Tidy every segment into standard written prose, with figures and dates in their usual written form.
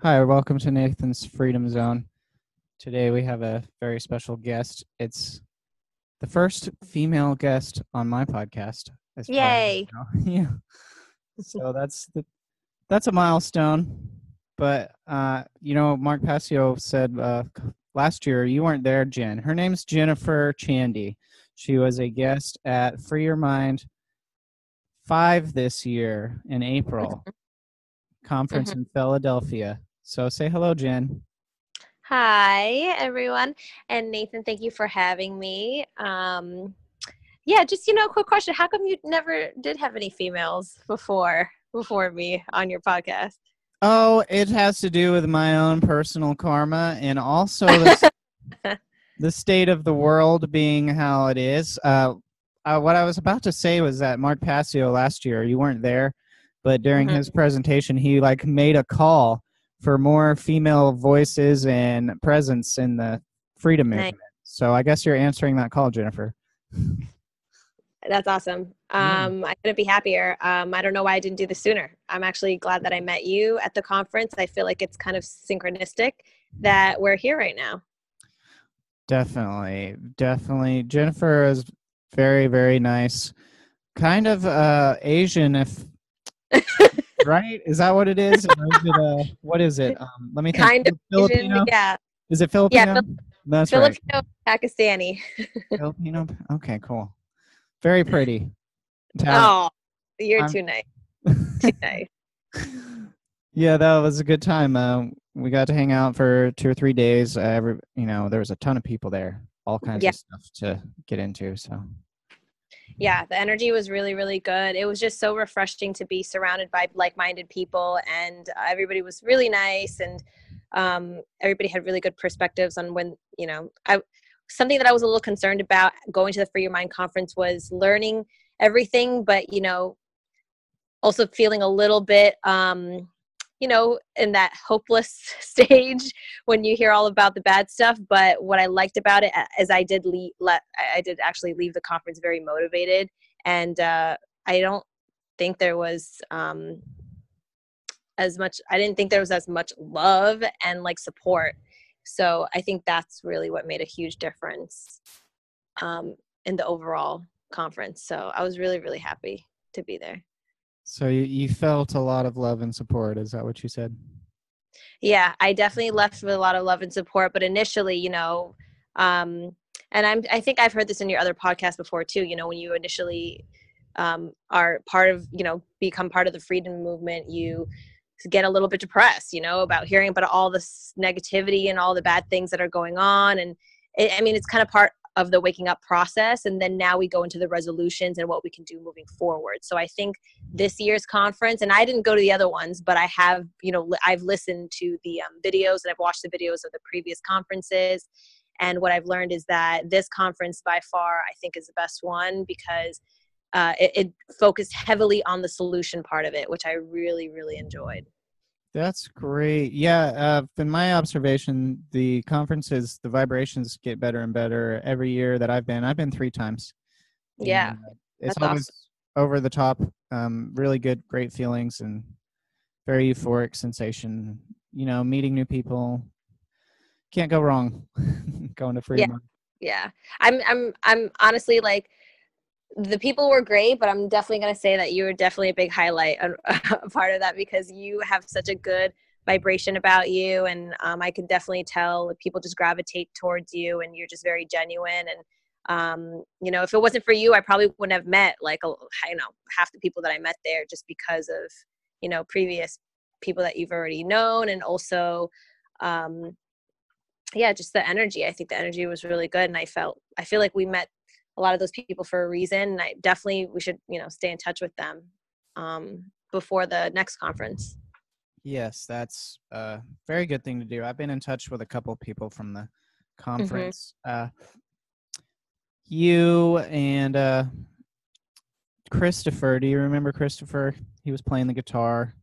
Hi, welcome to Nathan's Freedom Zone. Today we have a very special guest. It's the first female guest on my podcast. Yay! Yeah. So that's a milestone. But you know, Mark Passio said last year, you weren't there, Jen. Her name's Jennifer Chandy. She was a guest at Free Your Mind 5 this year in April conference in Philadelphia. So say hello, Jen. Hi, everyone. And Nathan, thank you for having me. Yeah, just, you know, quick question. How come you never did have any females before me on your podcast? Oh, it has to do with my own personal karma and also the state of the world being how it is. What I was about to say was that Mark Passio last year, you weren't there, but during his presentation, he like made a call for more female voices and presence in the freedom movement. Nice. So I guess you're answering that call, Jennifer. That's awesome. I couldn't be happier. I don't know why I didn't do this sooner. I'm actually glad that I met you at the conference. I feel like it's kind of synchronistic that we're here right now. Definitely. Definitely. Jennifer is very, very nice. Kind of Asian, if... Right? Is that what it is? Or is it, what is it? Let me think. Kind of Filipino? Asian, yeah. Is it Filipino? Yeah, that's Filipino, right. Pakistani. Filipino? Okay, cool. Very pretty. Talent. Oh, you're too nice. Too nice. Yeah, that was a good time. We got to hang out for 2 or 3 days. You know, there was a ton of people there. All kinds of stuff to get into, so... Yeah, the energy was really, really good. It was just so refreshing to be surrounded by like-minded people, and everybody was really nice, and everybody had really good perspectives on when, you know, something that I was a little concerned about going to the Free Your Mind conference was learning everything, but, you know, also feeling a little bit, you know, in that hopeless stage when you hear all about the bad stuff. But what I liked about it is I did actually leave the conference very motivated. And I don't think there was I didn't think there was as much love and like support. So I think that's really what made a huge difference in the overall conference. So I was really, really happy to be there. So you felt a lot of love and support. Is that what you said? Yeah, I definitely left with a lot of love and support. But initially, you know, and I think I've heard this in your other podcast before too, you know, when you initially are part of, you know, become part of the freedom movement, you get a little bit depressed, you know, about hearing about all this negativity and all the bad things that are going on. And it's kind of part of the waking up process. And then now we go into the resolutions and what we can do moving forward. So I think this year's conference, and I didn't go to the other ones, but I have, you know, I've listened to the videos and I've watched the videos of the previous conferences. And what I've learned is that this conference by far, I think, is the best one because it focused heavily on the solution part of it, which I really, really enjoyed. That's great. Yeah, in my observation, the conferences, the vibrations get better and better every year that I've been. I've been 3 times. Yeah, and it's always awesome. Over the top. Really good, great feelings and very euphoric sensation. You know, meeting new people, can't go wrong. Going to Freedom. Yeah. I'm honestly like. The people were great, but I'm definitely going to say that you were definitely a big highlight, a part of that, because you have such a good vibration about you. And I can definitely tell that people just gravitate towards you and you're just very genuine. And, you know, if it wasn't for you, I probably wouldn't have met like, you know, half the people that I met there just because of, you know, previous people that you've already known. And also, yeah, just the energy. I think the energy was really good. And I feel like we met a lot of those people for a reason, and we should, you know, stay in touch with them before the next conference. Yes, that's a very good thing to do. I've been in touch with a couple of people from the conference. You and Christopher. Do you remember Christopher? He was playing the guitar.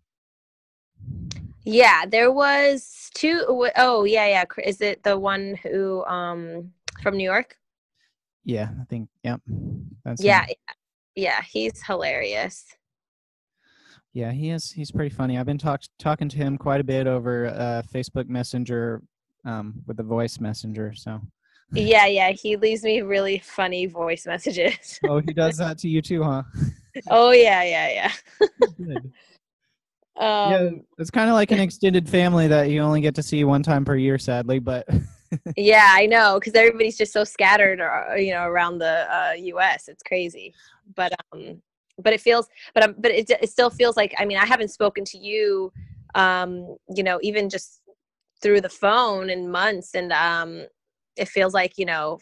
Yeah, there was 2. Oh, yeah. Is it the one who from New York? Yeah, I think, yep. That's him. Yeah, he's hilarious. Yeah, he is. He's pretty funny. I've been talking to him quite a bit over Facebook Messenger with the voice messenger. So. Yeah. He leaves me really funny voice messages. Oh, he does that to you too, huh? Oh, yeah. Good. Yeah, it's kind of like an extended family that you only get to see one time per year, sadly, but. Yeah, I know, because everybody's just so scattered, you know, around the U.S. It's crazy, but it feels, but it still feels like, I mean, I haven't spoken to you, you know, even just through the phone in months, and it feels like, you know,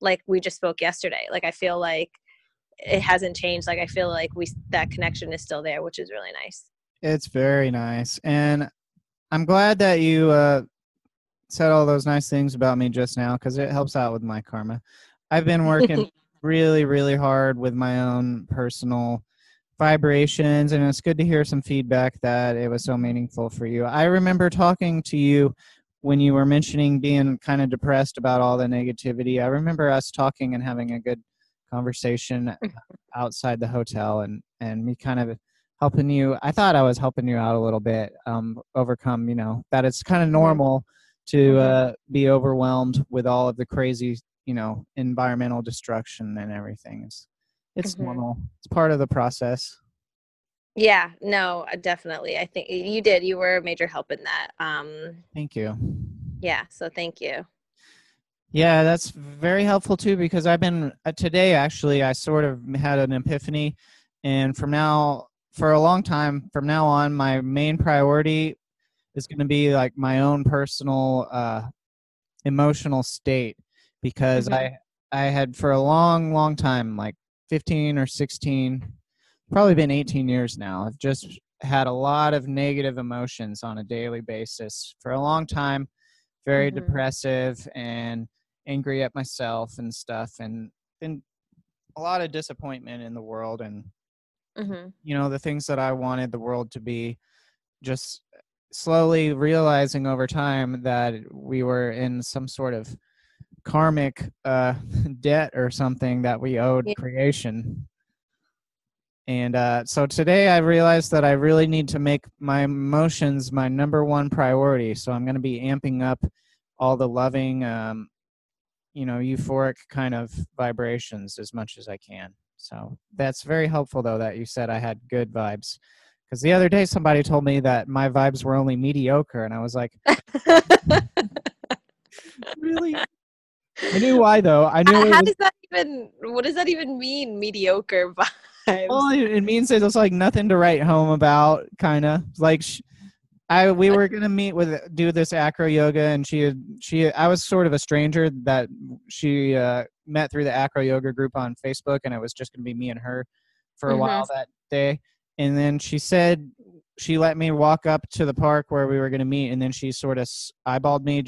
like we just spoke yesterday. Like I feel like it hasn't changed. Like I feel like that connection is still there, which is really nice. It's very nice, and I'm glad that you. Said all those nice things about me just now, because it helps out with my karma. I've been working really, really hard with my own personal vibrations, and it's good to hear some feedback that it was so meaningful for you. I remember talking to you when you were mentioning being kind of depressed about all the negativity. I remember us talking and having a good conversation outside the hotel, and me kind of helping you. I thought I was helping you out a little bit, overcome, you know, that it's kind of normal to be overwhelmed with all of the crazy, you know, environmental destruction and everything. It's normal. It's part of the process. Yeah, no, definitely. I think you did. You were a major help in that. Thank you. Yeah, so thank you. Yeah, that's very helpful too, because I've been, today actually, I sort of had an epiphany. And from now on, my main priority is going to be like my own personal emotional state, because I had for a long, long time, like 15 or 16, probably been 18 years now. I've just had a lot of negative emotions on a daily basis for a long time, very depressive and angry at myself and stuff, and been a lot of disappointment in the world and, you know, the things that I wanted the world to be, just slowly realizing over time that we were in some sort of karmic debt or something that we owed creation. And so today I realized that I really need to make my emotions my number one priority. So I'm going to be amping up all the loving, you know, euphoric kind of vibrations as much as I can. So that's very helpful, though, that you said I had good vibes. Because the other day somebody told me that my vibes were only mediocre, and I was like, really? I knew why, though. I knew. What does that even mean, mediocre vibes? Well, it means that it's like nothing to write home about, kind of. Like, we were gonna do this acro yoga, and I was sort of a stranger that she met through the acro yoga group on Facebook, and it was just gonna be me and her for a while that day. And then she said she let me walk up to the park where we were going to meet, and then she sort of eyeballed me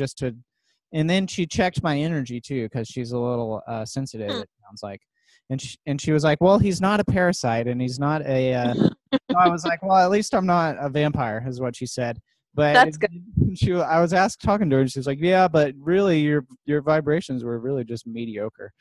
and then she checked my energy too, because she's a little sensitive, it sounds like. And she was like, well, he's not a parasite, and he's not a. So I was like, well, at least I'm not a vampire, is what she said. But that's good. I was talking to her, and she was like, yeah, but really, your vibrations were really just mediocre.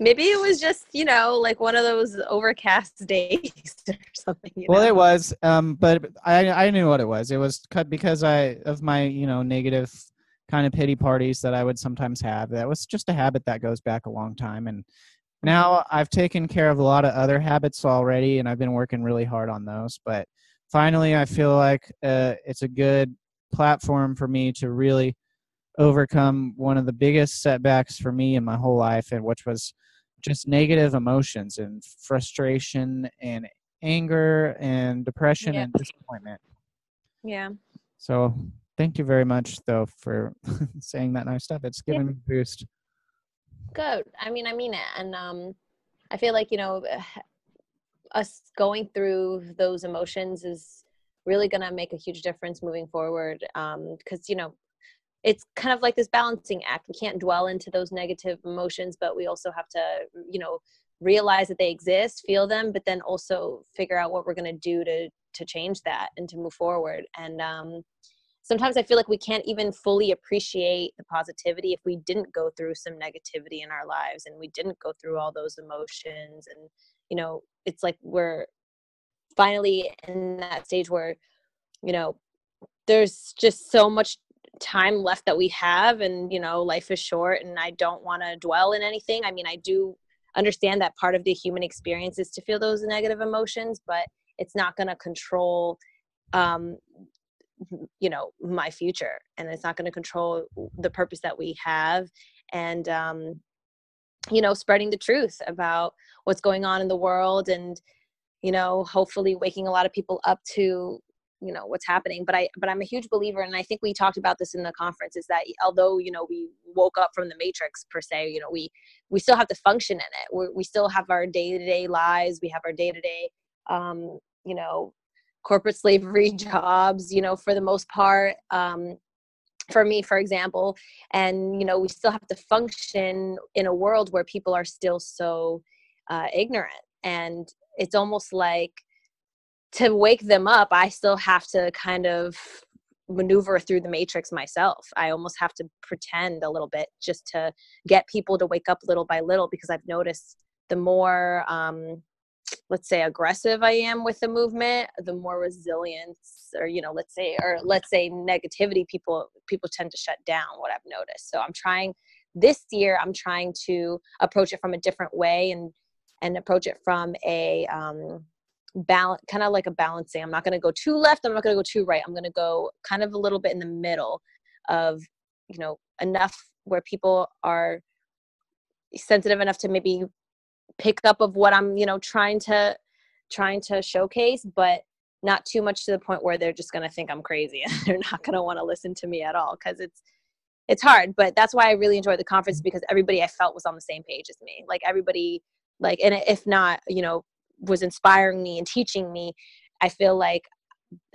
Maybe it was just, you know, like one of those overcast days or something. You know? Well, it was, but I knew what it was. It was cut because of my, you know, negative kind of pity parties that I would sometimes have. That was just a habit that goes back a long time. And now I've taken care of a lot of other habits already, and I've been working really hard on those. But finally, I feel like it's a good platform for me to really overcome one of the biggest setbacks for me in my whole life, and which was just negative emotions and frustration and anger and depression and disappointment. Yeah. So thank you very much, though, for saying that nice stuff. It's given me a boost. Good. I mean it. And I feel like, you know, us going through those emotions is really going to make a huge difference moving forward. Because, you know, it's kind of like this balancing act. We can't dwell into those negative emotions, but we also have to, you know, realize that they exist, feel them, but then also figure out what we're going to do to change that and to move forward. And sometimes I feel like we can't even fully appreciate the positivity if we didn't go through some negativity in our lives, and we didn't go through all those emotions and, you know, it's like we're finally in that stage where, you know, there's just so much time left that we have, and, you know, life is short, and I don't want to dwell in anything. I mean, I do understand that part of the human experience is to feel those negative emotions, but it's not going to control, you know, my future, and it's not going to control the purpose that we have. And, you know, spreading the truth about what's going on in the world, and, you know, hopefully waking a lot of people up to, you know, what's happening. But I'm a huge believer, and I think we talked about this in the conference, is that although, you know, we woke up from the matrix per se, you know, we still have to function in it. We still have our day-to-day lives. We have our day-to-day, you know, corporate slavery jobs, you know, for the most part, for me, for example. And, you know, we still have to function in a world where people are still so ignorant. And it's almost like, to wake them up, I still have to kind of maneuver through the matrix myself. I almost have to pretend a little bit just to get people to wake up little by little, because I've noticed the more, let's say, aggressive I am with the movement, the more resilience, or, you know, let's say negativity, people tend to shut down, what I've noticed. So this year I'm trying to approach it from a different way, and approach it from a, balance, kind of like a balancing. I'm not going to go too left. I'm not going to go too right. I'm going to go kind of a little bit in the middle of, you know, enough where people are sensitive enough to maybe pick up of what I'm, you know, trying to showcase, but not too much to the point where they're just going to think I'm crazy and they're not going to want to listen to me at all. Cause it's hard, but that's why I really enjoyed the conference, because everybody I felt was on the same page as me. Like everybody, like, and if not, you know, was inspiring me and teaching me. I feel like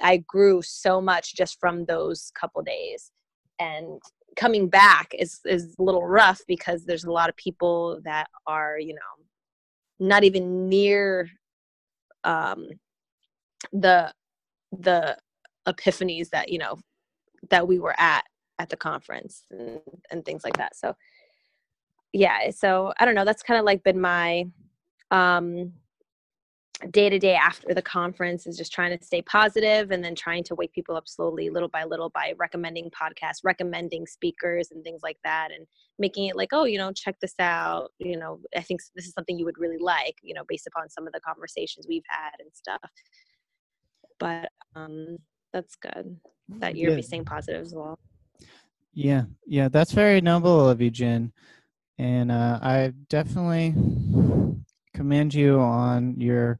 I grew so much just from those couple days. And coming back is a little rough, because there's a lot of people that are, you know, not even near the epiphanies that, you know, that we were at the conference and things like that. So yeah, so I don't know, that's kind of like been my day to day after the conference, is just trying to stay positive, and then trying to wake people up slowly, little by little, by recommending podcasts, recommending speakers and things like that, and making it like, oh, you know, check this out. You know, I think this is something you would really like, you know, based upon some of the conversations we've had and stuff. But that's good that you're staying positive as well. Yeah. Yeah. That's very noble of you, Jen. And I definitely commend you on your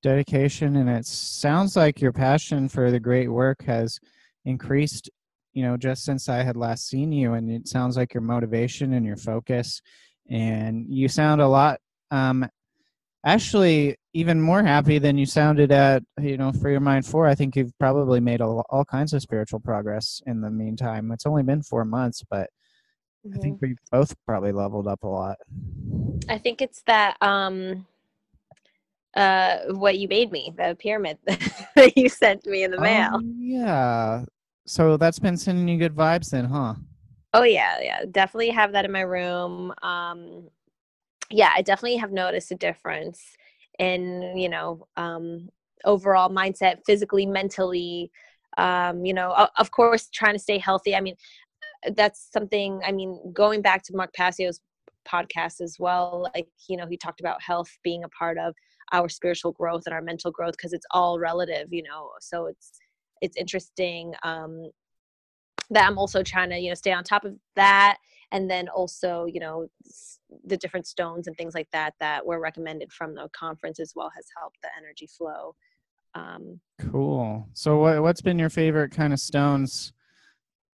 dedication, and it sounds like your passion for the great work has increased, you know, just since I had last seen you. And it sounds like your motivation and your focus, and you sound a lot actually even more happy than you sounded at, you know, Free Your Mind 4. I think you've probably made all kinds of spiritual progress in the meantime. It's only been 4 months, but I think we both probably leveled up a lot. I think it's that what you made me, the pyramid that you sent me in the mail. Yeah. So that's been sending you good vibes then, huh? Oh yeah, yeah. Definitely have that in my room. Yeah, I definitely have noticed a difference in, you know, overall mindset, physically, mentally, you know, of course trying to stay healthy. I mean, that's something, I mean, going back to Mark Passio's podcast as well, like, you know, he talked about health being a part of our spiritual growth and our mental growth, because it's all relative, you know. So it's interesting that I'm also trying to, you know, stay on top of that, and then also, you know, the different stones and things like that that were recommended from the conference as well has helped the energy flow. Cool. So what's been your favorite kind of stones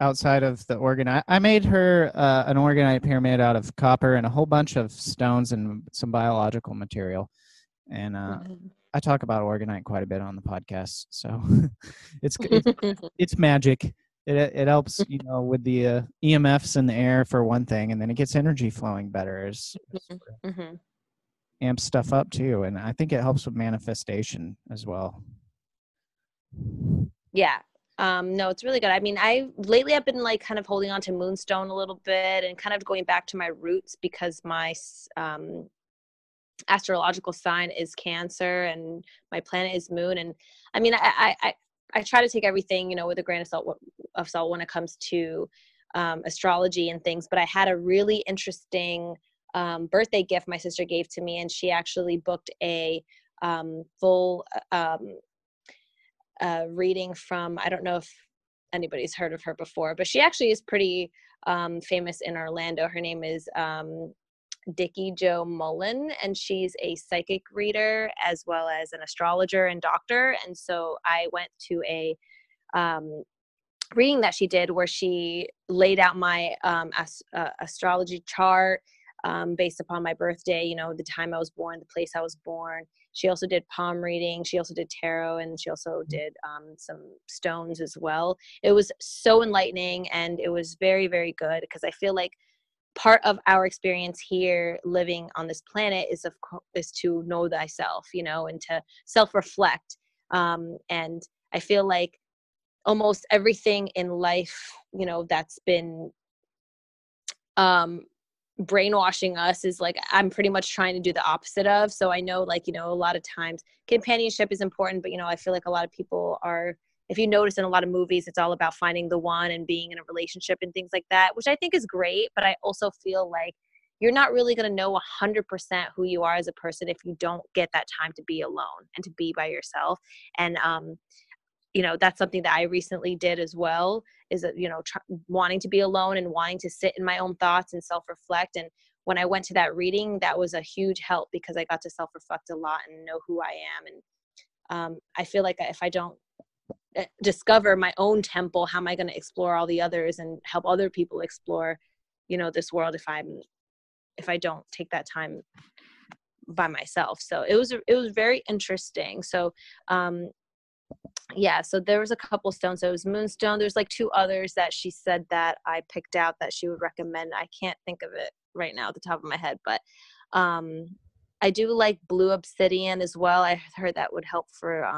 outside of the orgonite? I made her an orgonite pyramid out of copper and a whole bunch of stones and some biological material. And I talk about orgonite quite a bit on the podcast, so it's magic. It helps, you know, with the EMFs in the air for one thing, and then it gets energy flowing better. It amps stuff up too, and I think it helps with manifestation as well. Yeah. No, it's really good. I mean, lately I've been like kind of holding on to moonstone a little bit, and kind of going back to my roots, because my astrological sign is Cancer and my planet is Moon. And I mean, I try to take everything, you know, with a grain of salt, when it comes to astrology and things. But I had a really interesting birthday gift my sister gave to me, and she actually booked a full reading from, I don't know if anybody's heard of her before, but she actually is pretty famous in Orlando. Her name is Dickie Jo Mullen, and she's a psychic reader as well as an astrologer and doctor. And so I went to a reading that she did where she laid out my astrology chart based upon my birthday, you know, the time I was born, the place I was born. She also did palm reading. She also did tarot, and she also did some stones as well. It was so enlightening, and it was very, very good, because I feel like part of our experience here living on this planet is, of course, is to know thyself, you know, and to self-reflect. And I feel like almost everything in life, you know, that's been brainwashing us is like, I'm pretty much trying to do the opposite of. So I know, like, you know, a lot of times companionship is important, but, you know, I feel like a lot of people are, if you notice in a lot of movies, it's all about finding the one and being in a relationship and things like that, which I think is great. But I also feel like you're not really going to know 100% who you are as a person if you don't get that time to be alone and to be by yourself. And, you know, that's something that I recently did as well, is, you know, wanting to be alone and wanting to sit in my own thoughts and self-reflect. And when I went to that reading, that was a huge help, because I got to self-reflect a lot and know who I am. And I feel like if I don't discover my own temple, how am I going to explore all the others and help other people explore, you know, this world if I don't take that time by myself? So it was very interesting. So yeah, so there was a couple stones. So it was Moonstone. There's like two others that she said that I picked out that she would recommend. I can't think of it right now at the top of my head, but I do like blue obsidian as well. I heard that would help for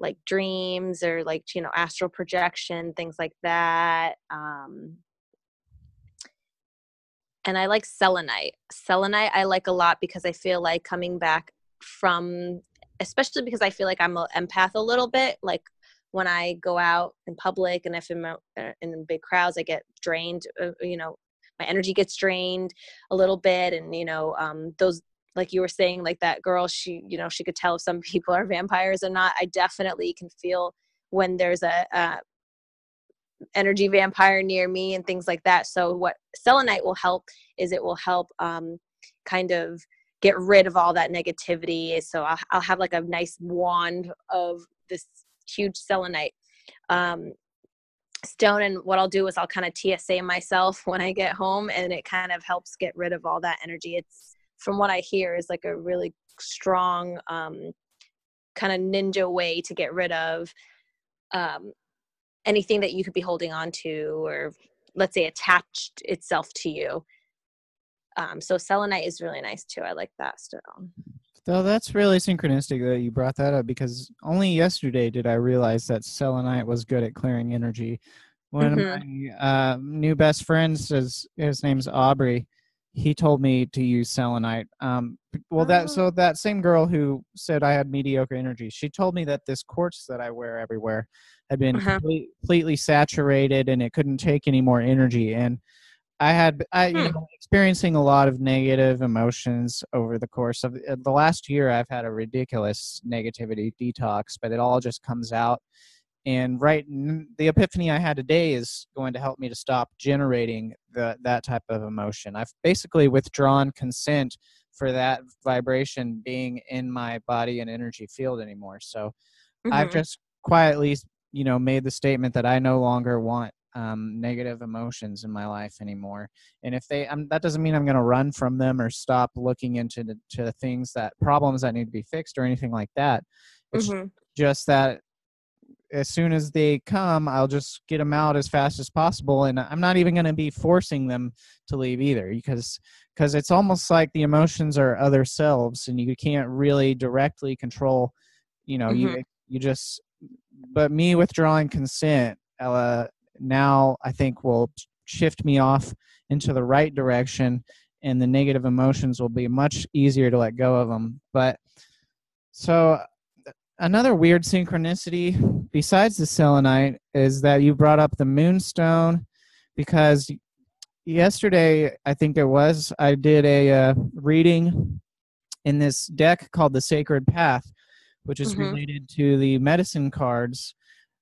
like dreams, or like, you know, astral projection, things like that. And I like selenite. Selenite I like a lot, because I feel like coming back from, especially because I feel like I'm an empath a little bit. Like when I go out in public and if I'm in big crowds, I get drained, you know, my energy gets drained a little bit. And, you know, those, like you were saying, like that girl, she, you know, she could tell if some people are vampires or not. I definitely can feel when there's a energy vampire near me and things like that. So what selenite will help is it will help kind of get rid of all that negativity. So I'll have like a nice wand of this huge selenite stone. And what I'll do is I'll kind of TSA myself when I get home, and it kind of helps get rid of all that energy. It's, from what I hear, is like a really strong kind of ninja way to get rid of anything that you could be holding on to, or let's say attached itself to you. So selenite is really nice too. I like that stone. So that's really synchronistic that you brought that up, because only yesterday did I realize that selenite was good at clearing energy. One of my new best friends, his name's Aubrey. He told me to use selenite. So that same girl who said I had mediocre energy, she told me that this quartz that I wear everywhere had been completely saturated, and it couldn't take any more energy. And you know, experiencing a lot of negative emotions over the course of the last year. I've had a ridiculous negativity detox, but it all just comes out. And the epiphany I had today is going to help me to stop generating that type of emotion. I've basically withdrawn consent for that vibration being in my body and energy field anymore. So I've just quietly, you know, made the statement that I no longer want negative emotions in my life anymore. And if they, that doesn't mean I'm going to run from them or stop looking into the things problems that need to be fixed or anything like that. It's just that as soon as they come, I'll just get them out as fast as possible. And I'm not even going to be forcing them to leave either, because it's almost like the emotions are other selves, and you can't really directly control, you know, you just, but me withdrawing consent, now I think will shift me off into the right direction and the negative emotions will be much easier to let go of them. But so another weird synchronicity besides the selenite is that you brought up the moonstone, because yesterday, I think it was, I did a reading in this deck called The Sacred Path, which is related to the medicine cards,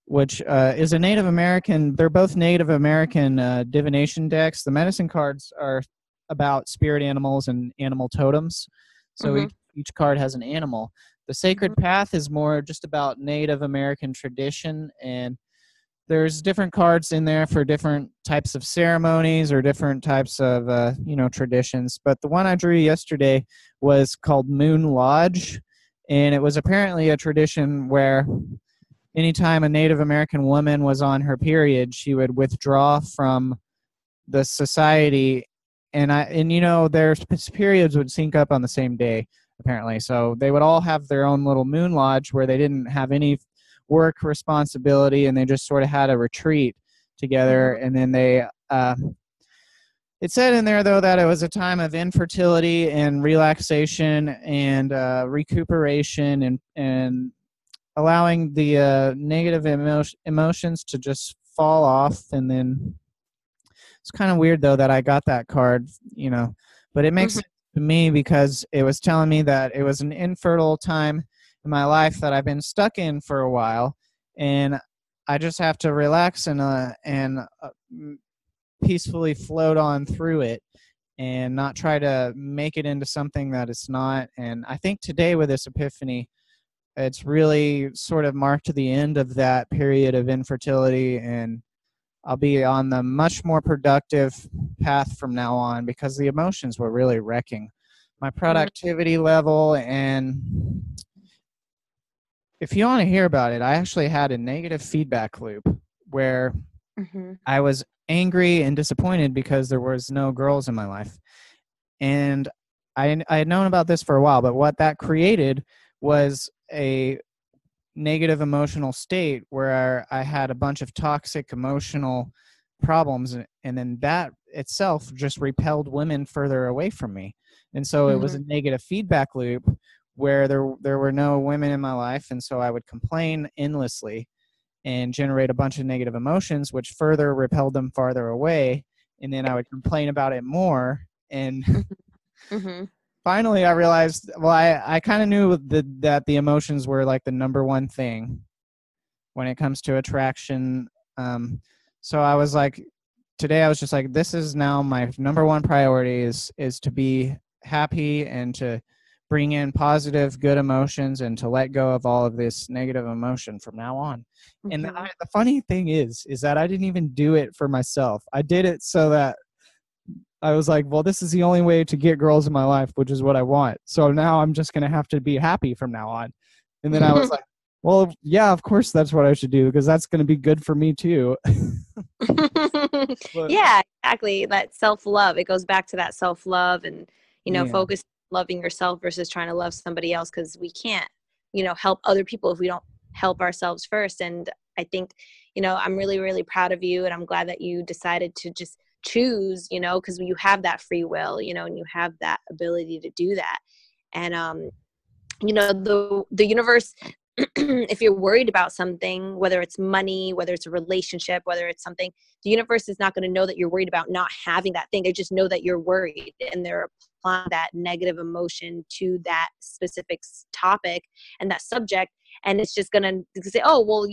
which is a Native American. They're both Native American divination decks. The medicine cards are about spirit animals and animal totems. So each card has an animal. The Sacred Path is more just about Native American tradition, and there's different cards in there for different types of ceremonies or different types of traditions. But the one I drew yesterday was called Moon Lodge, and it was apparently a tradition where anytime a Native American woman was on her period, she would withdraw from the society, and their periods would sync up on the same day, apparently. So they would all have their own little moon lodge where they didn't have any work responsibility, and they just sort of had a retreat together. And then they it said in there, though, that it was a time of infertility and relaxation and recuperation and allowing the negative emotions to just fall off. And then it's kind of weird, though, that I got that card, but it makes sense to me, because it was telling me that it was an infertile time in my life that I've been stuck in for a while, and I just have to relax and peacefully float on through it and not try to make it into something that it's not. And I think today with this epiphany, it's really sort of marked the end of that period of infertility, and I'll be on the much more productive path from now on, because the emotions were really wrecking my productivity level. And if you want to hear about it, I actually had a negative feedback loop where I was angry and disappointed because there was no girls in my life. And I had known about this for a while, but what that created was a negative emotional state where I had a bunch of toxic emotional problems. And then that itself just repelled women further away from me. And so it was a negative feedback loop where there were no women in my life, and so I would complain endlessly and generate a bunch of negative emotions, which further repelled them farther away, and then I would complain about it more, and finally I realized, well, I kind of knew that the emotions were like the number one thing when it comes to attraction, so I was like, today I was just like, this is now my number one priority is to be happy and to bring in positive, good emotions, and to let go of all of this negative emotion from now on. And the funny thing is that I didn't even do it for myself. I did it so that I was like, well, this is the only way to get girls in my life, which is what I want. So now I'm just going to have to be happy from now on. And then I was like, well, yeah, of course that's what I should do, because that's going to be good for me too. But, yeah, exactly. That self-love, it goes back to that self-love and, focus loving yourself versus trying to love somebody else, because we can't, help other people if we don't help ourselves first. And I think, I'm really, really proud of you. And I'm glad that you decided to just choose, because you have that free will, and you have that ability to do that. And, the universe, if you're worried about something, whether it's money, whether it's a relationship, whether it's something, the universe is not going to know that you're worried about not having that thing. They just know that you're worried, and they're applying that negative emotion to that specific topic and that subject. And it's just going to say, oh, well,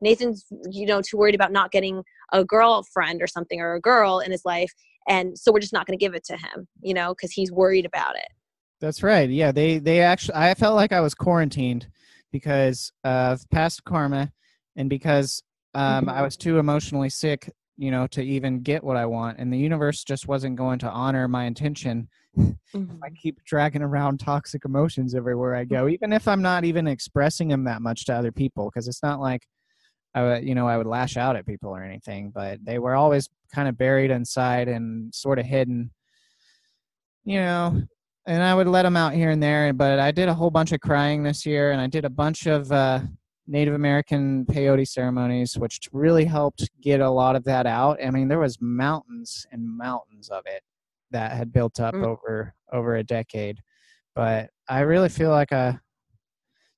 Nathan's, too worried about not getting a girlfriend or something, or a girl in his life. And so we're just not going to give it to him, because he's worried about it. That's right. Yeah. They actually, I felt like I was quarantined because of past karma, and because I was too emotionally sick, to even get what I want. And the universe just wasn't going to honor my intention. I keep dragging around toxic emotions everywhere I go, even if I'm not even expressing them that much to other people, because it's not like I would lash out at people or anything, but they were always kind of buried inside and sort of hidden, And I would let them out here and there, but I did a whole bunch of crying this year, and I did a bunch of Native American peyote ceremonies, which really helped get a lot of that out. I mean, there was mountains and mountains of it. that had built up over a decade. But I really feel like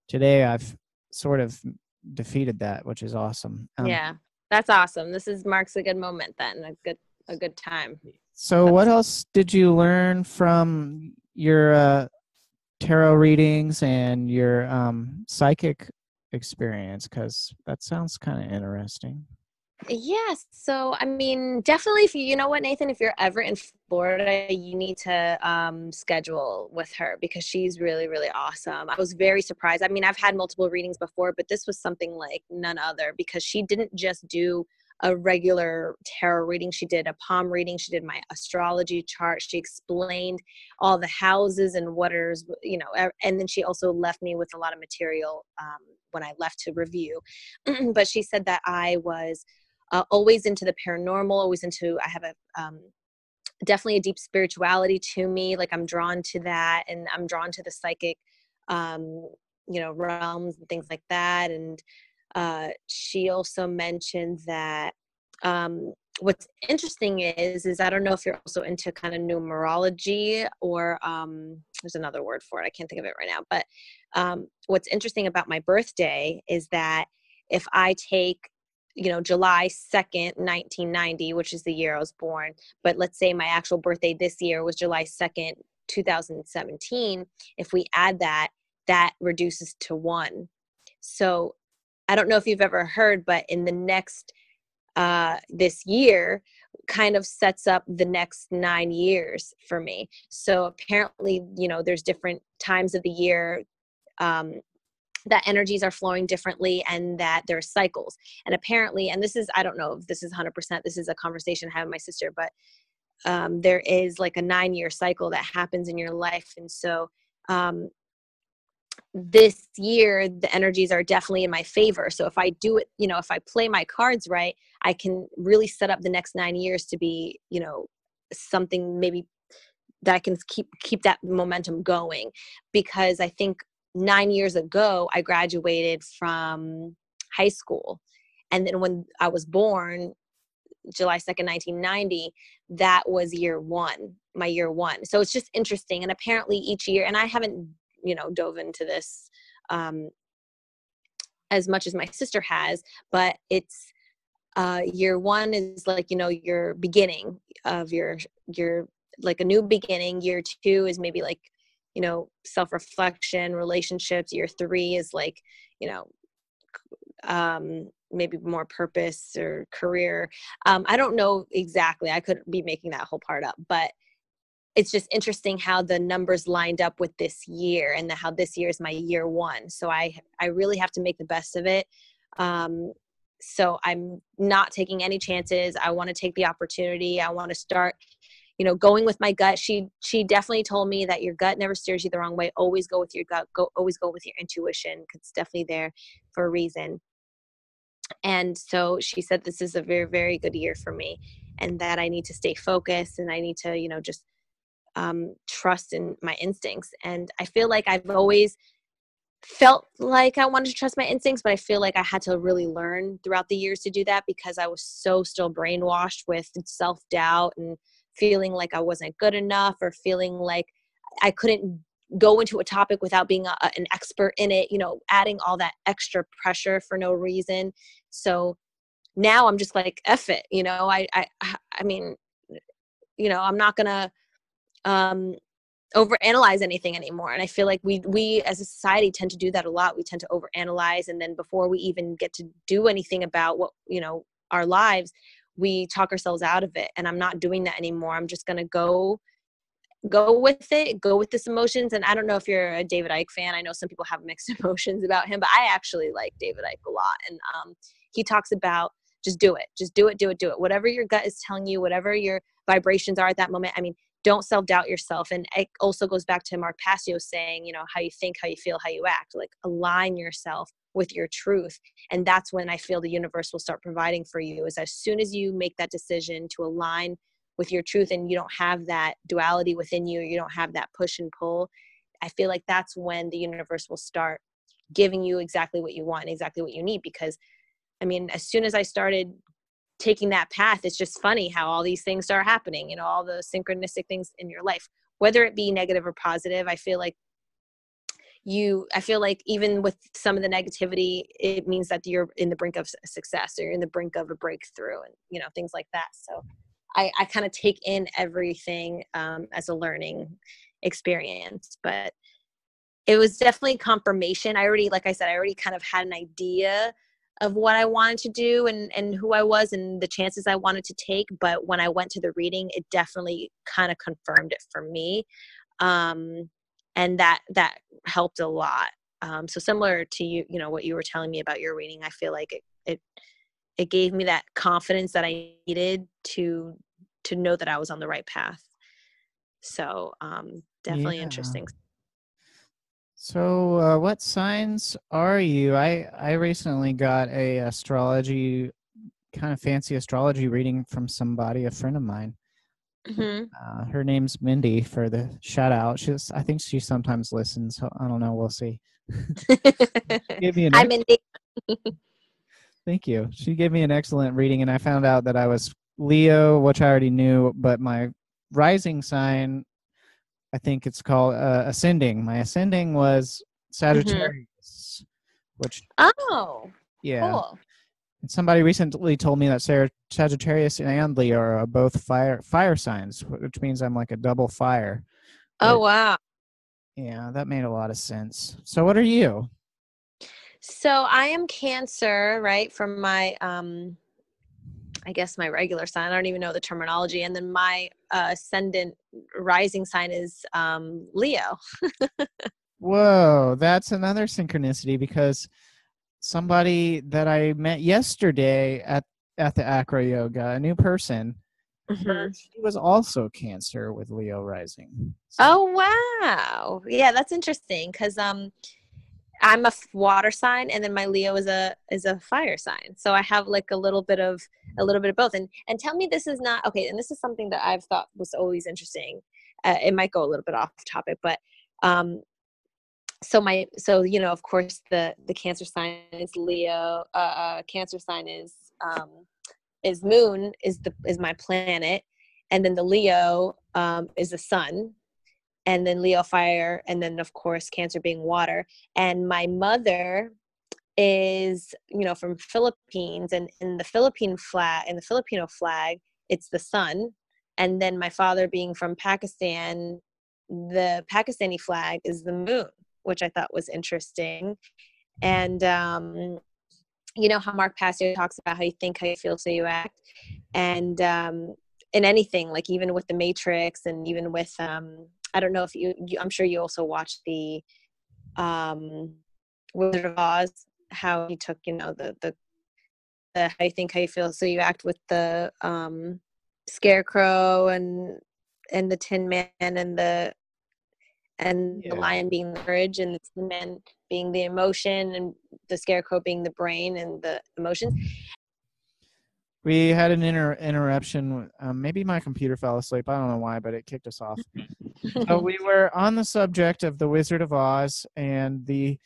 today I've sort of defeated that, which is awesome. Yeah, that's awesome. This marks a good moment then, a good time. So what else did you learn from your tarot readings and your psychic experience? Because that sounds kind of interesting. Yes. So, I mean, definitely if you know what, Nathan, if you're ever in Florida, you need to schedule with her because she's really, really awesome. I was very surprised. I mean, I've had multiple readings before, but this was something like none other because she didn't just do a regular tarot reading. She did a palm reading. She did my astrology chart. She explained all the houses and waters, you know, and then she also left me with a lot of material when I left to review. But she said that I was always into the paranormal, I have a definitely a deep spirituality to me. Like I'm drawn to that and I'm drawn to the psychic, you know, realms and things like that. And she also mentioned that what's interesting is I don't know if you're also into kind of numerology or there's another word for it. I can't think of it right now. But what's interesting about my birthday is that if I take, you know, July 2nd, 1990, which is the year I was born, but let's say my actual birthday this year was July 2nd, 2017. If we add that, that reduces to 1. So I don't know if you've ever heard, but in the next, this year kind of sets up the next 9 years for me. So apparently, you know, there's different times of the year, that energies are flowing differently and that there are cycles. And apparently, and this is, I don't know if this is 100%, this is a conversation I have with my sister, but, there is like a 9-year cycle that happens in your life. And so, this year, the energies are definitely in my favor. So if I do it, you know, if I play my cards right, I can really set up the next 9 years to be, you know, something maybe that I can keep that momentum going. Because I think 9 years ago, I graduated from high school. And then when I was born, July 2nd, 1990, that was my year one. So it's just interesting. And apparently each year, and I haven't, you know, dove into this as much as my sister has, but it's year one is like, you know, your beginning of your like a new beginning. Year two is maybe like, you know, self-reflection, relationships. Year three is like, you know, maybe more purpose or career. I don't know exactly. I could be making that whole part up, but it's just interesting how the numbers lined up with this year and how this year is my year one. So I really have to make the best of it. So I'm not taking any chances. I want to take the opportunity. I want to start, you know, going with my gut. She definitely told me that your gut never steers you the wrong way. Always go with your gut. Always go with your intuition, because it's definitely there for a reason. And so she said, this is a very, very good year for me and that I need to stay focused and I need to, you know, just trust in my instincts. And I feel like I've always felt like I wanted to trust my instincts, but I feel like I had to really learn throughout the years to do that because I was so still brainwashed with self-doubt and feeling like I wasn't good enough or feeling like I couldn't go into a topic without being an expert in it, you know, adding all that extra pressure for no reason. So now I'm just like, F it, you know, I mean, you know, I'm not going to overanalyze anything anymore. And I feel like we as a society tend to do that a lot. We tend to overanalyze. And then before we even get to do anything about what, you know, our lives, we talk ourselves out of it. And I'm not doing that anymore. I'm just going to go with it, go with this emotions. And I don't know if you're a David Icke fan. I know some people have mixed emotions about him, but I actually like David Icke a lot. And, he talks about just do it, just do it, whatever your gut is telling you, whatever your vibrations are at that moment. I mean, don't self-doubt yourself. And it also goes back to Mark Passio saying, you know, how you think, how you feel, how you act, like align yourself with your truth. And that's when I feel the universe will start providing for you, is as soon as you make that decision to align with your truth and you don't have that duality within you, you don't have that push and pull. I feel like that's when the universe will start giving you exactly what you want and exactly what you need. Because I mean, as soon as I started taking that path, it's just funny how all these things are happening, you know, all the synchronistic things in your life, whether it be negative or positive. I feel like even with some of the negativity, it means that you're in the brink of success, or you're in the brink of a breakthrough, and, you know, things like that. So I kind of take in everything as a learning experience, but it was definitely confirmation. Like I said, I already kind of had an idea of what I wanted to do and who I was and the chances I wanted to take. But when I went to the reading, it definitely kind of confirmed it for me. And that helped a lot. So similar to you, you know, what you were telling me about your reading, I feel like it gave me that confidence that I needed to know that I was on the right path. So definitely interesting. So what signs are you? I recently got a astrology, kind of fancy astrology reading from somebody, a friend of mine. Mm-hmm. Her name's Mindy, for the shout out. I think she sometimes listens. So I don't know. We'll see. Give me an Hi, Mindy. Thank you. She gave me an excellent reading, and I found out that I was Leo, which I already knew, but my rising sign, I think it's called ascending. My ascending was Sagittarius, which cool. And somebody recently told me that Sagittarius and Leo are both fire signs, which means I'm like a double fire. Oh, wow. Yeah, that made a lot of sense. So what are you? So I am Cancer, right, from my I guess my regular sign. I don't even know the terminology. And then my ascendant rising sign is Leo. Whoa, that's another synchronicity, because somebody that I met yesterday at the Acro Yoga, a new person, she was also Cancer with Leo rising. So. Oh, wow. Yeah, that's interesting, because I'm a water sign, and then my Leo is a fire sign. So I have like a little bit of both. And tell me this is not okay. And this is something that I've thought was always interesting. It might go a little bit off topic, but so you know, of course, the Cancer sign is Leo. Cancer sign is Moon is my planet, and then the Leo is the Sun. And then Leo fire, and then of course Cancer being water. And my mother is, you know, from Philippines, and in the Filipino flag, it's the sun. And then my father being from Pakistan, the Pakistani flag is the moon, which I thought was interesting. And you know how Mark Passio talks about how you think, how you feel, so you act. And in anything, like even with the Matrix, and even with I don't know if you I'm sure you also watched the Wizard of Oz, how he took, you know, the how you think, how you feel, so you act with the Scarecrow and the Tin Man and the lion being the courage, and the Tin Man being the emotion, and the Scarecrow being the brain and the emotions. We had an interruption. Maybe my computer fell asleep. I don't know why, but it kicked us off. So we were on the subject of the Wizard of Oz and the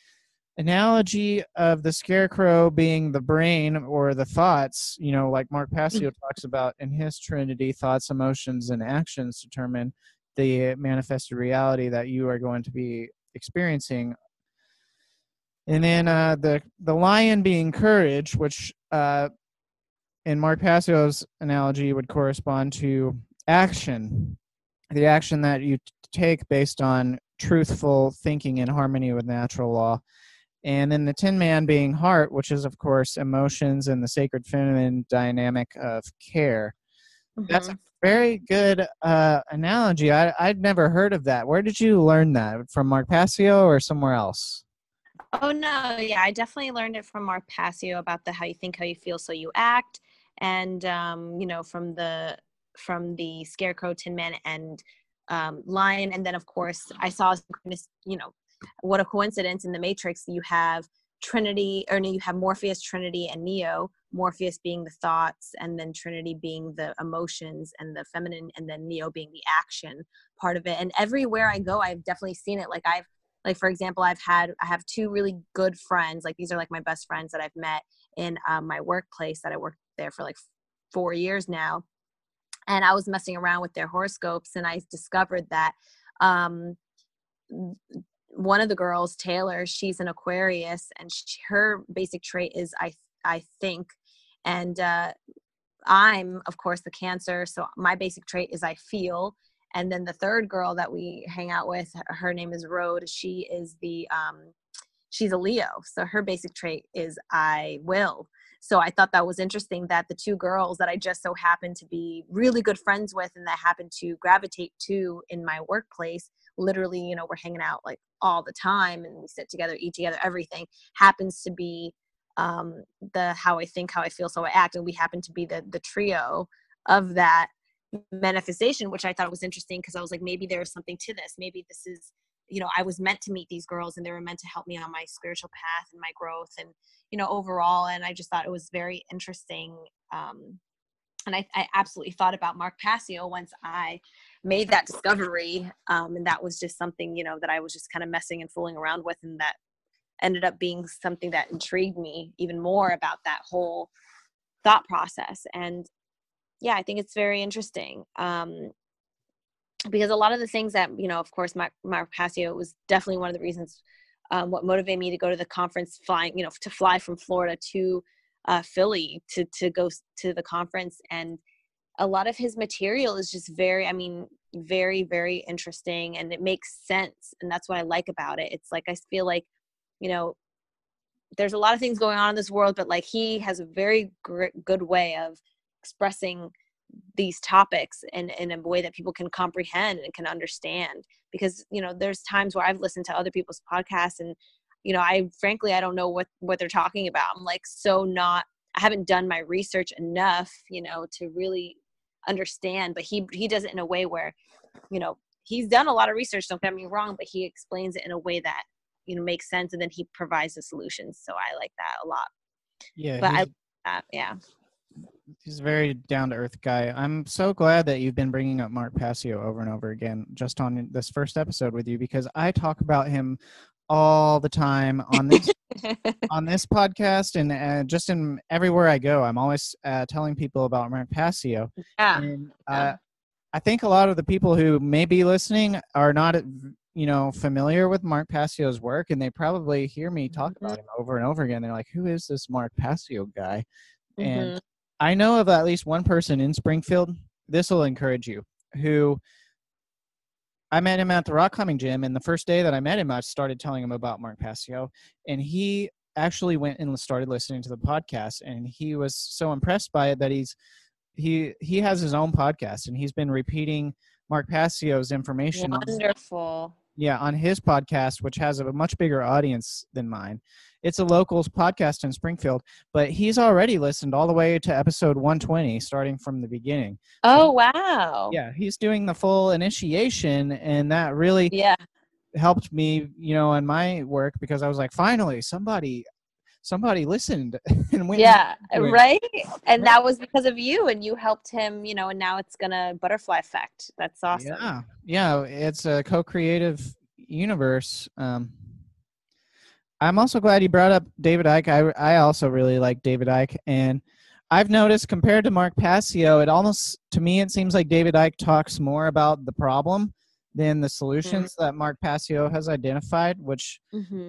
analogy of the Scarecrow being the brain, or the thoughts, you know, like Mark Passio talks about in his Trinity, thoughts, emotions, and actions determine the manifested reality that you are going to be experiencing. And then the lion being courage, which in Mark Passio's analogy would correspond to action, the action that you take based on truthful thinking in harmony with natural law. And then the Tin Man being heart, which is, of course, emotions and the sacred feminine dynamic of care. Mm-hmm. That's a very good analogy. I'd never heard of that. Where did you learn that? From Mark Passio or somewhere else? Oh, no. Yeah, I definitely learned it from Mark Passio about the how you think, how you feel, so you act. And, you know, from the Scarecrow, Tin Man, and Lion. And then, of course, I saw, you know, what a coincidence, in the Matrix, you have Morpheus, Trinity, and Neo, Morpheus being the thoughts, and then Trinity being the emotions and the feminine, and then Neo being the action part of it. And everywhere I go, I've definitely seen it. Like for example, I have two really good friends. Like, these are like my best friends that I've met in my workplace, that I worked there for like 4 years now. And I was messing around with their horoscopes, and I discovered that one of the girls, Taylor, she's an Aquarius, and her basic trait is I think. And I'm, of course, the Cancer, so my basic trait is I feel. And then the third girl that we hang out with, her name is Road. She is she's a Leo, so her basic trait is I will. So I thought that was interesting that the two girls that I just so happened to be really good friends with and that happened to gravitate to in my workplace, literally, you know, we're hanging out like all the time and we sit together, eat together, everything happens to be the how I think, how I feel, so I act. And we happen to be the trio of that manifestation, which I thought was interesting because I was like, maybe there's something to this. Maybe this is, you know, I was meant to meet these girls and they were meant to help me on my spiritual path and my growth and, you know, overall. And I just thought it was very interesting. And I absolutely thought about Mark Passio once I made that discovery. And that was just something, you know, that I was just kind of messing and fooling around with. And that ended up being something that intrigued me even more about that whole thought process. And yeah, I think it's very interesting. Because a lot of the things that, you know, of course, Mark Passio was definitely one of the reasons what motivated me to go to the conference, flying, you know, to fly from Florida to Philly to go to the conference. And a lot of his material is just very, I mean, very, very interesting. And it makes sense. And that's what I like about it. It's like, I feel like, you know, there's a lot of things going on in this world, but like he has a very good way of expressing these topics in a way that people can comprehend and can understand. Because, you know, there's times where I've listened to other people's podcasts and, you know, I don't know what they're talking about. I'm like, I haven't done my research enough, you know, to really understand, but he does it in a way where, you know, he's done a lot of research, don't get me wrong, but he explains it in a way that, you know, makes sense. And then he provides the solutions. So I like that a lot. Yeah. But I like that. Yeah. He's a very down-to-earth guy. I'm so glad that you've been bringing up Mark Passio over and over again just on this first episode with you, because I talk about him all the time on this on this podcast and just in everywhere I go. I'm always telling people about Mark Passio. Yeah. And, I think a lot of the people who may be listening are not familiar with Mark Passio's work, and they probably hear me talk about him over and over again. They're like, who is this Mark Passio guy? And I know of at least one person in Springfield, this will encourage you, who I met him at the rock climbing gym. And the first day that I met him, I started telling him about Mark Passio. And he actually went and started listening to the podcast. And he was so impressed by it that he has his own podcast. And he's been repeating Mark Passio's information. Wonderful. On his podcast, which has a much bigger audience than mine. It's a locals podcast in Springfield, but he's already listened all the way to episode 120, starting from the beginning. Oh, so, wow. Yeah, he's doing the full initiation, and that really helped me, you know, in my work, because I was like, finally, somebody listened. And went right? And that was because of you, and you helped him, you know, and now it's going to butterfly effect. That's awesome. Yeah, it's a co-creative universe. I'm also glad you brought up David Icke. I also really like David Icke, and I've noticed compared to Mark Passio, it almost, to me, it seems like David Icke talks more about the problem than the solutions that Mark Passio has identified, which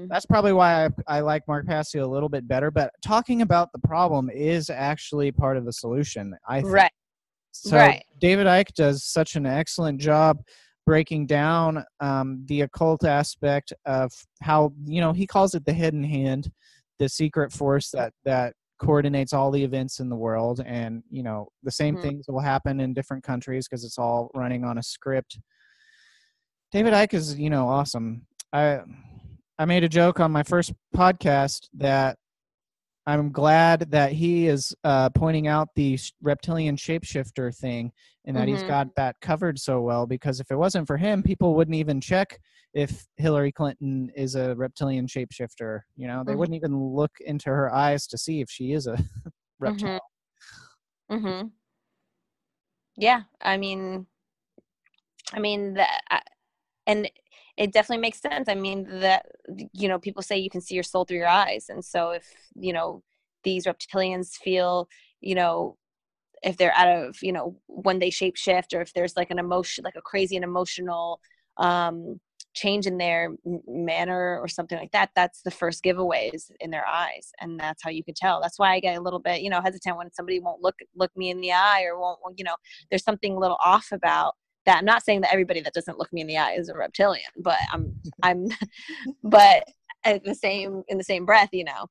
that's probably why I like Mark Passio a little bit better. But talking about the problem is actually part of the solution, I think. Right. So David Icke does such an excellent job breaking down the occult aspect of how, you know, he calls it the hidden hand, the secret force that coordinates all the events in the world. And, you know, the same things will happen in different countries because it's all running on a script. David Icke is, you know, awesome. I made a joke on my first podcast that I'm glad that he is pointing out the reptilian shapeshifter thing, and that he's got that covered so well, because if it wasn't for him, people wouldn't even check if Hillary Clinton is a reptilian shapeshifter. You know, they wouldn't even look into her eyes to see if she is a reptile. Yeah, I mean that, and it definitely makes sense. I mean, that, you know, people say you can see your soul through your eyes. And so if, you know, these reptilians feel, you know, if they're out of, you know, when they shape shift, or if there's like an emotion, like a crazy and emotional change in their manner or something like that, that's the first giveaways in their eyes. And that's how you can tell. That's why I get a little bit, you know, hesitant when somebody won't look me in the eye, or won't, you know, there's something a little off about that. I'm not saying that everybody that doesn't look me in the eye is a reptilian, but but at the same, in the same breath, you know,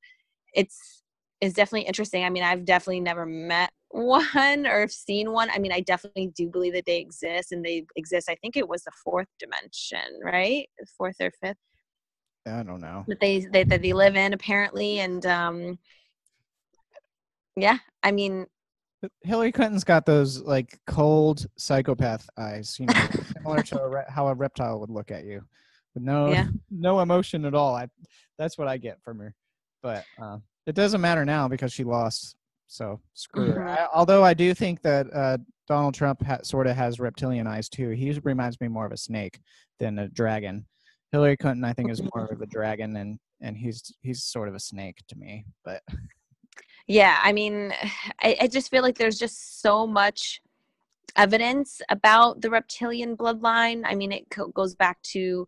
it's definitely interesting. I mean, I've definitely never met one or seen one. I mean, I definitely do believe that they exist, and they exist. I think it was the fourth dimension, right? Fourth or fifth. I don't know. That they live in, apparently. And yeah, I mean, Hillary Clinton's got those like cold psychopath eyes, you know, similar to how a reptile would look at you, with no emotion at all. That's what I get from her. But it doesn't matter now because she lost. So screw her. Although I do think that Donald Trump sort of has reptilian eyes too. He reminds me more of a snake than a dragon. Hillary Clinton, I think, is more of a dragon, and he's sort of a snake to me. But yeah, I mean, I just feel like there's just so much evidence about the reptilian bloodline. I mean, it goes back to,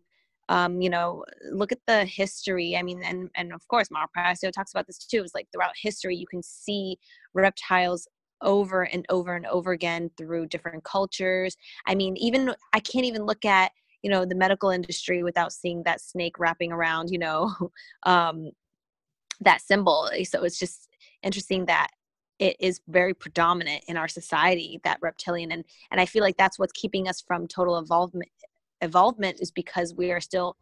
you know, look at the history. I mean, and of course, Mark Passio talks about this too. It's like throughout history, you can see reptiles over and over and over again through different cultures. I mean, even I can't even look at, you know, the medical industry without seeing that snake wrapping around, you know, that symbol. So it's just interesting that it is very predominant in our society, that reptilian. And I feel like that's what's keeping us from total evolvement is because we are still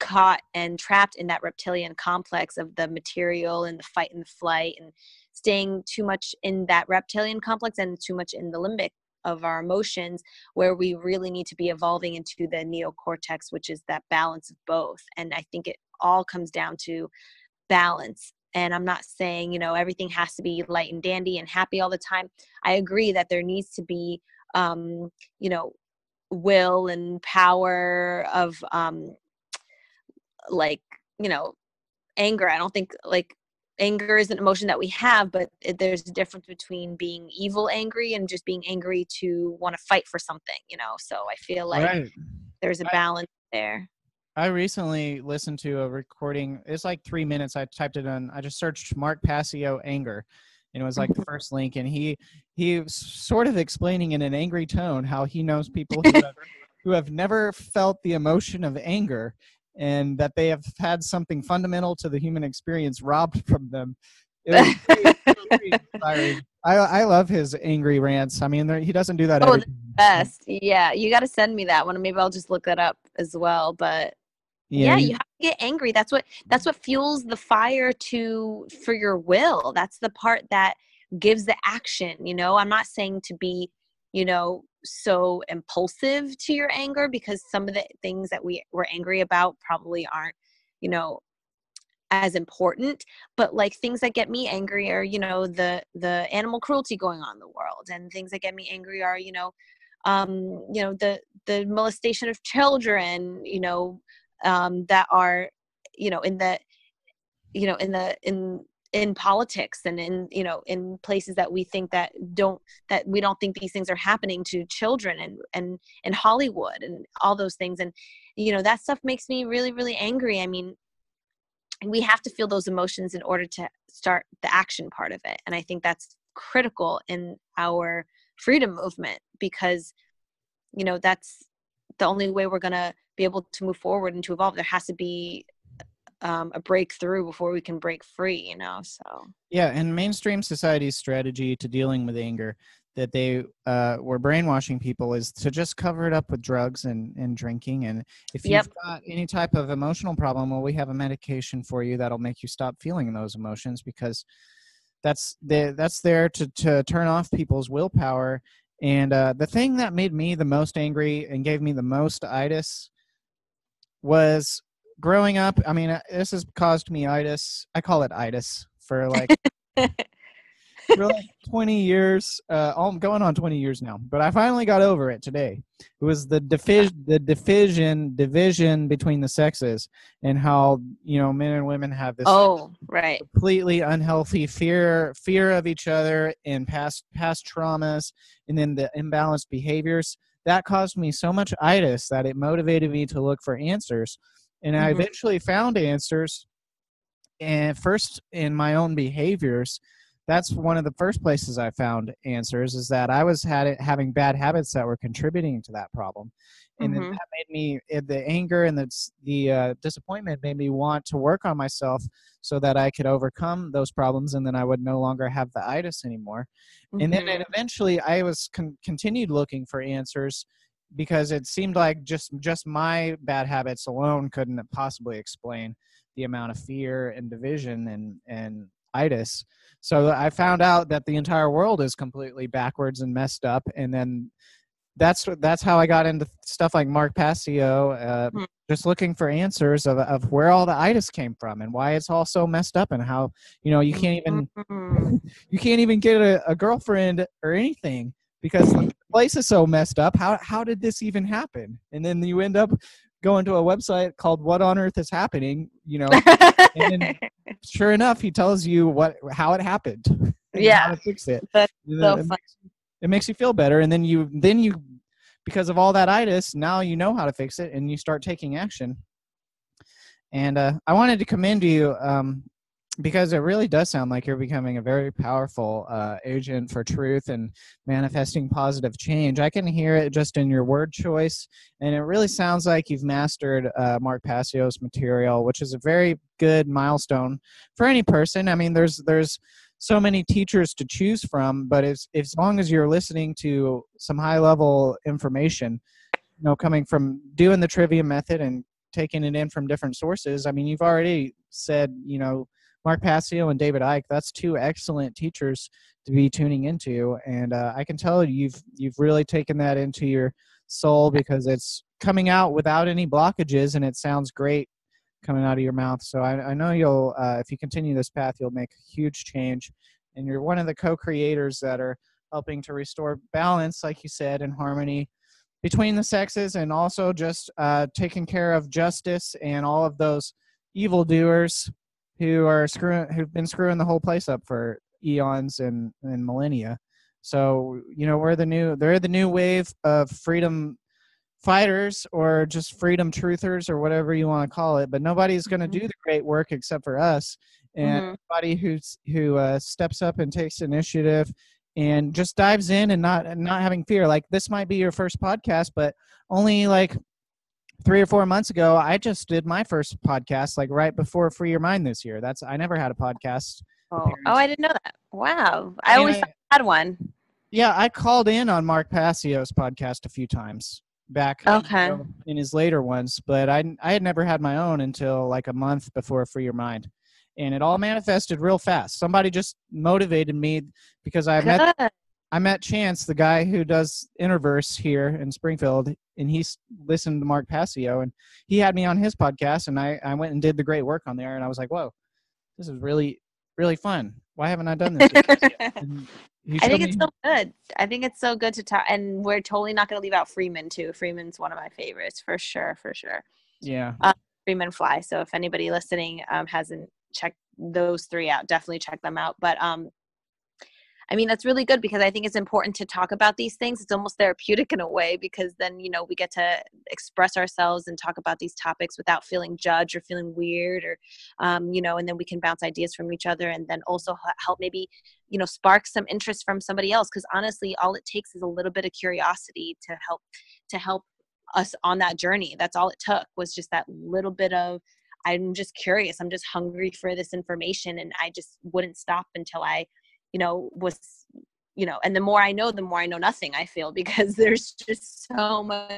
caught and trapped in that reptilian complex of the material and the fight and the flight, and staying too much in that reptilian complex and too much in the limbic of our emotions, where we really need to be evolving into the neocortex, which is that balance of both. And I think it all comes down to balance. And I'm not saying, you know, everything has to be light and dandy and happy all the time. I agree that there needs to be, you know, will and power of like, you know, anger. I don't think like anger is an emotion that we have, but there's a difference between being evil angry and just being angry to want to fight for something, you know. So I feel like there's a balance there. I recently listened to a recording. It's like 3 minutes. I typed it in. I just searched Mark Passio anger, and it was like the first link, and he was sort of explaining in an angry tone how he knows people who have never felt the emotion of anger, and that they have had something fundamental to the human experience robbed from them. It was pretty inspiring. I love his angry rants. I mean, he doesn't do that every time. Best. Yeah, you got to send me that one. Maybe I'll just look that up as well. But yeah, you have to get angry. That's what fuels the fire for your will. That's the part that gives the action, you know. I'm not saying to be, you know, so impulsive to your anger, because some of the things that we were angry about probably aren't, you know, as important. But like things that get me angry are, you know, the animal cruelty going on in the world, and things that get me angry are, you know, the molestation of children, you know, that are, you know, in politics, and in, you know, in places that we think that we don't think these things are happening to children, and in Hollywood and all those things. And, you know, that stuff makes me really, really angry. I mean, we have to feel those emotions in order to start the action part of it. And I think that's critical in our freedom movement, because, you know, that's the only way we're going to be able to move forward and to evolve. There has to be a breakthrough before we can break free, you know. So yeah, and mainstream society's strategy to dealing with anger that they were brainwashing people is to just cover it up with drugs and drinking. And if you've got any type of emotional problem, well, we have a medication for you that'll make you stop feeling those emotions, because that's there to turn off people's willpower. And the thing that made me the most angry and gave me the most itis was growing up. I mean, this has caused me itis. I call it itis for like for like 20 years. I'm going on 20 years now, but I finally got over it today. It was the division between the sexes and how, you know, men and women have this completely unhealthy fear of each other and past traumas, and then the imbalanced behaviors. That caused me so much itis that it motivated me to look for answers. And I eventually found answers, and first in my own behaviors. That's one of the first places I found answers, is that I was having bad habits that were contributing to that problem. And then that made me, the anger and the disappointment made me want to work on myself so that I could overcome those problems, and then I would no longer have the itis anymore. And then eventually I was continued looking for answers, because it seemed like just my bad habits alone couldn't possibly explain the amount of fear and division and itis. So I found out that the entire world is completely backwards and messed up. And then that's how I got into stuff like Mark Passio, just looking for answers of where all the itis came from and why it's all so messed up, and how, you know, you can't even get a girlfriend or anything because the place is so messed up. How did this even happen? And then you end up going to a website called What on Earth is Happening, you know, and then, sure enough, he tells you how it happened. How to fix it. That's so fun. It makes you feel better, and then you, because of all that itis, now you know how to fix it, and you start taking action. And I wanted to commend you because it really does sound like you're becoming a very powerful agent for truth and manifesting positive change. I can hear it just in your word choice, and it really sounds like you've mastered Mark Passio's material, which is a very good milestone for any person. I mean, there's so many teachers to choose from, but as long as you're listening to some high-level information, you know, coming from doing the trivia method and taking it in from different sources. I mean, you've already said, you know, Mark Passio and David Icke, that's two excellent teachers to be tuning into. And I can tell you've really taken that into your soul, because it's coming out without any blockages, and it sounds great coming out of your mouth. So I know you'll, if you continue this path, you'll make a huge change. And you're one of the co-creators that are helping to restore balance, like you said, and harmony between the sexes, and also just taking care of justice and all of those evildoers who've been screwing the whole place up for eons and millennia. So, you know, they're the new wave of freedom fighters, or just freedom truthers, or whatever you want to call it. But nobody's going to do the great work except for us. And anybody who steps up and takes initiative and just dives in and not having fear. Like, this might be your first podcast, but only like 3 or 4 months ago, I just did my first podcast, like right before Free Your Mind this year. I never had a podcast. Oh, I didn't know that. Wow. I always thought I had one. Yeah, I called in on Mark Passio's podcast a few times back in his later ones, but I had never had my own until like a month before Free Your Mind. And it all manifested real fast. Somebody just motivated me, because I met Chance, the guy who does Interverse here in Springfield, and he's listened to Mark Passio, and he had me on his podcast, and I went and did the great work on there, and I was like, whoa, this is really, really fun. Why haven't I done this? I think it's so good. I think it's so good to talk, and we're totally not going to leave out Freeman too. Freeman's one of my favorites for sure, for sure. Yeah. Freeman Fly. So if anybody listening hasn't checked those 3 out, definitely check them out. But I mean, that's really good, because I think it's important to talk about these things. It's almost therapeutic in a way, because then, you know, we get to express ourselves and talk about these topics without feeling judged or feeling weird, or, you know, and then we can bounce ideas from each other, and then also help maybe, you know, spark some interest from somebody else. Because honestly, all it takes is a little bit of curiosity to help us on that journey. That's all it took, was just that little bit of, I'm just curious. I'm just hungry for this information. And I just wouldn't stop until I, you know, was, you know, and the more I know nothing, I feel, because there's just so much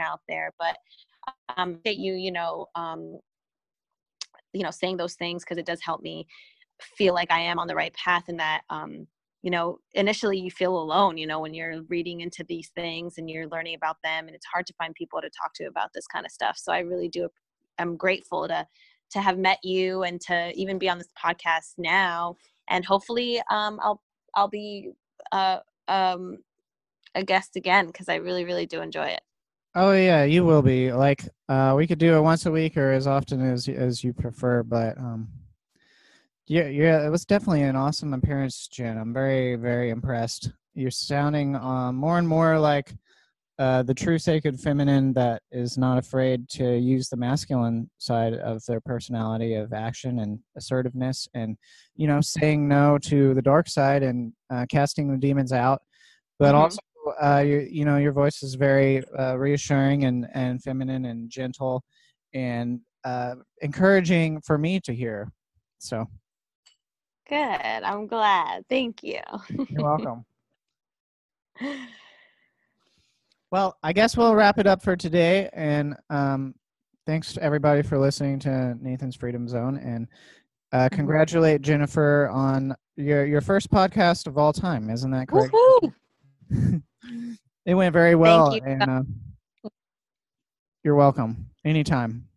out there. But that you know, saying those things, because it does help me feel like I am on the right path, and that, you know, initially you feel alone, you know, when you're reading into these things and you're learning about them, and it's hard to find people to talk to about this kind of stuff. So I really do, I'm grateful to have met you, and to even be on this podcast now. And hopefully I'll be a guest again, because I really, really do enjoy it. Oh yeah, you will be. Like we could do it once a week or as often as you prefer, but yeah, it was definitely an awesome appearance, Jen. I'm very, very impressed. You're sounding more and more like the true sacred feminine that is not afraid to use the masculine side of their personality of action and assertiveness and, you know, saying no to the dark side and casting the demons out. But also, you know, your voice is very reassuring and feminine and gentle and encouraging for me to hear. So. Good. I'm glad. Thank you. You're welcome. Well, I guess we'll wrap it up for today. And thanks to everybody for listening to Nathan's Freedom Zone. And congratulate Jennifer on your first podcast of all time. Isn't that correct? Woohoo! It went very well. Thank you. And, you're welcome. Anytime.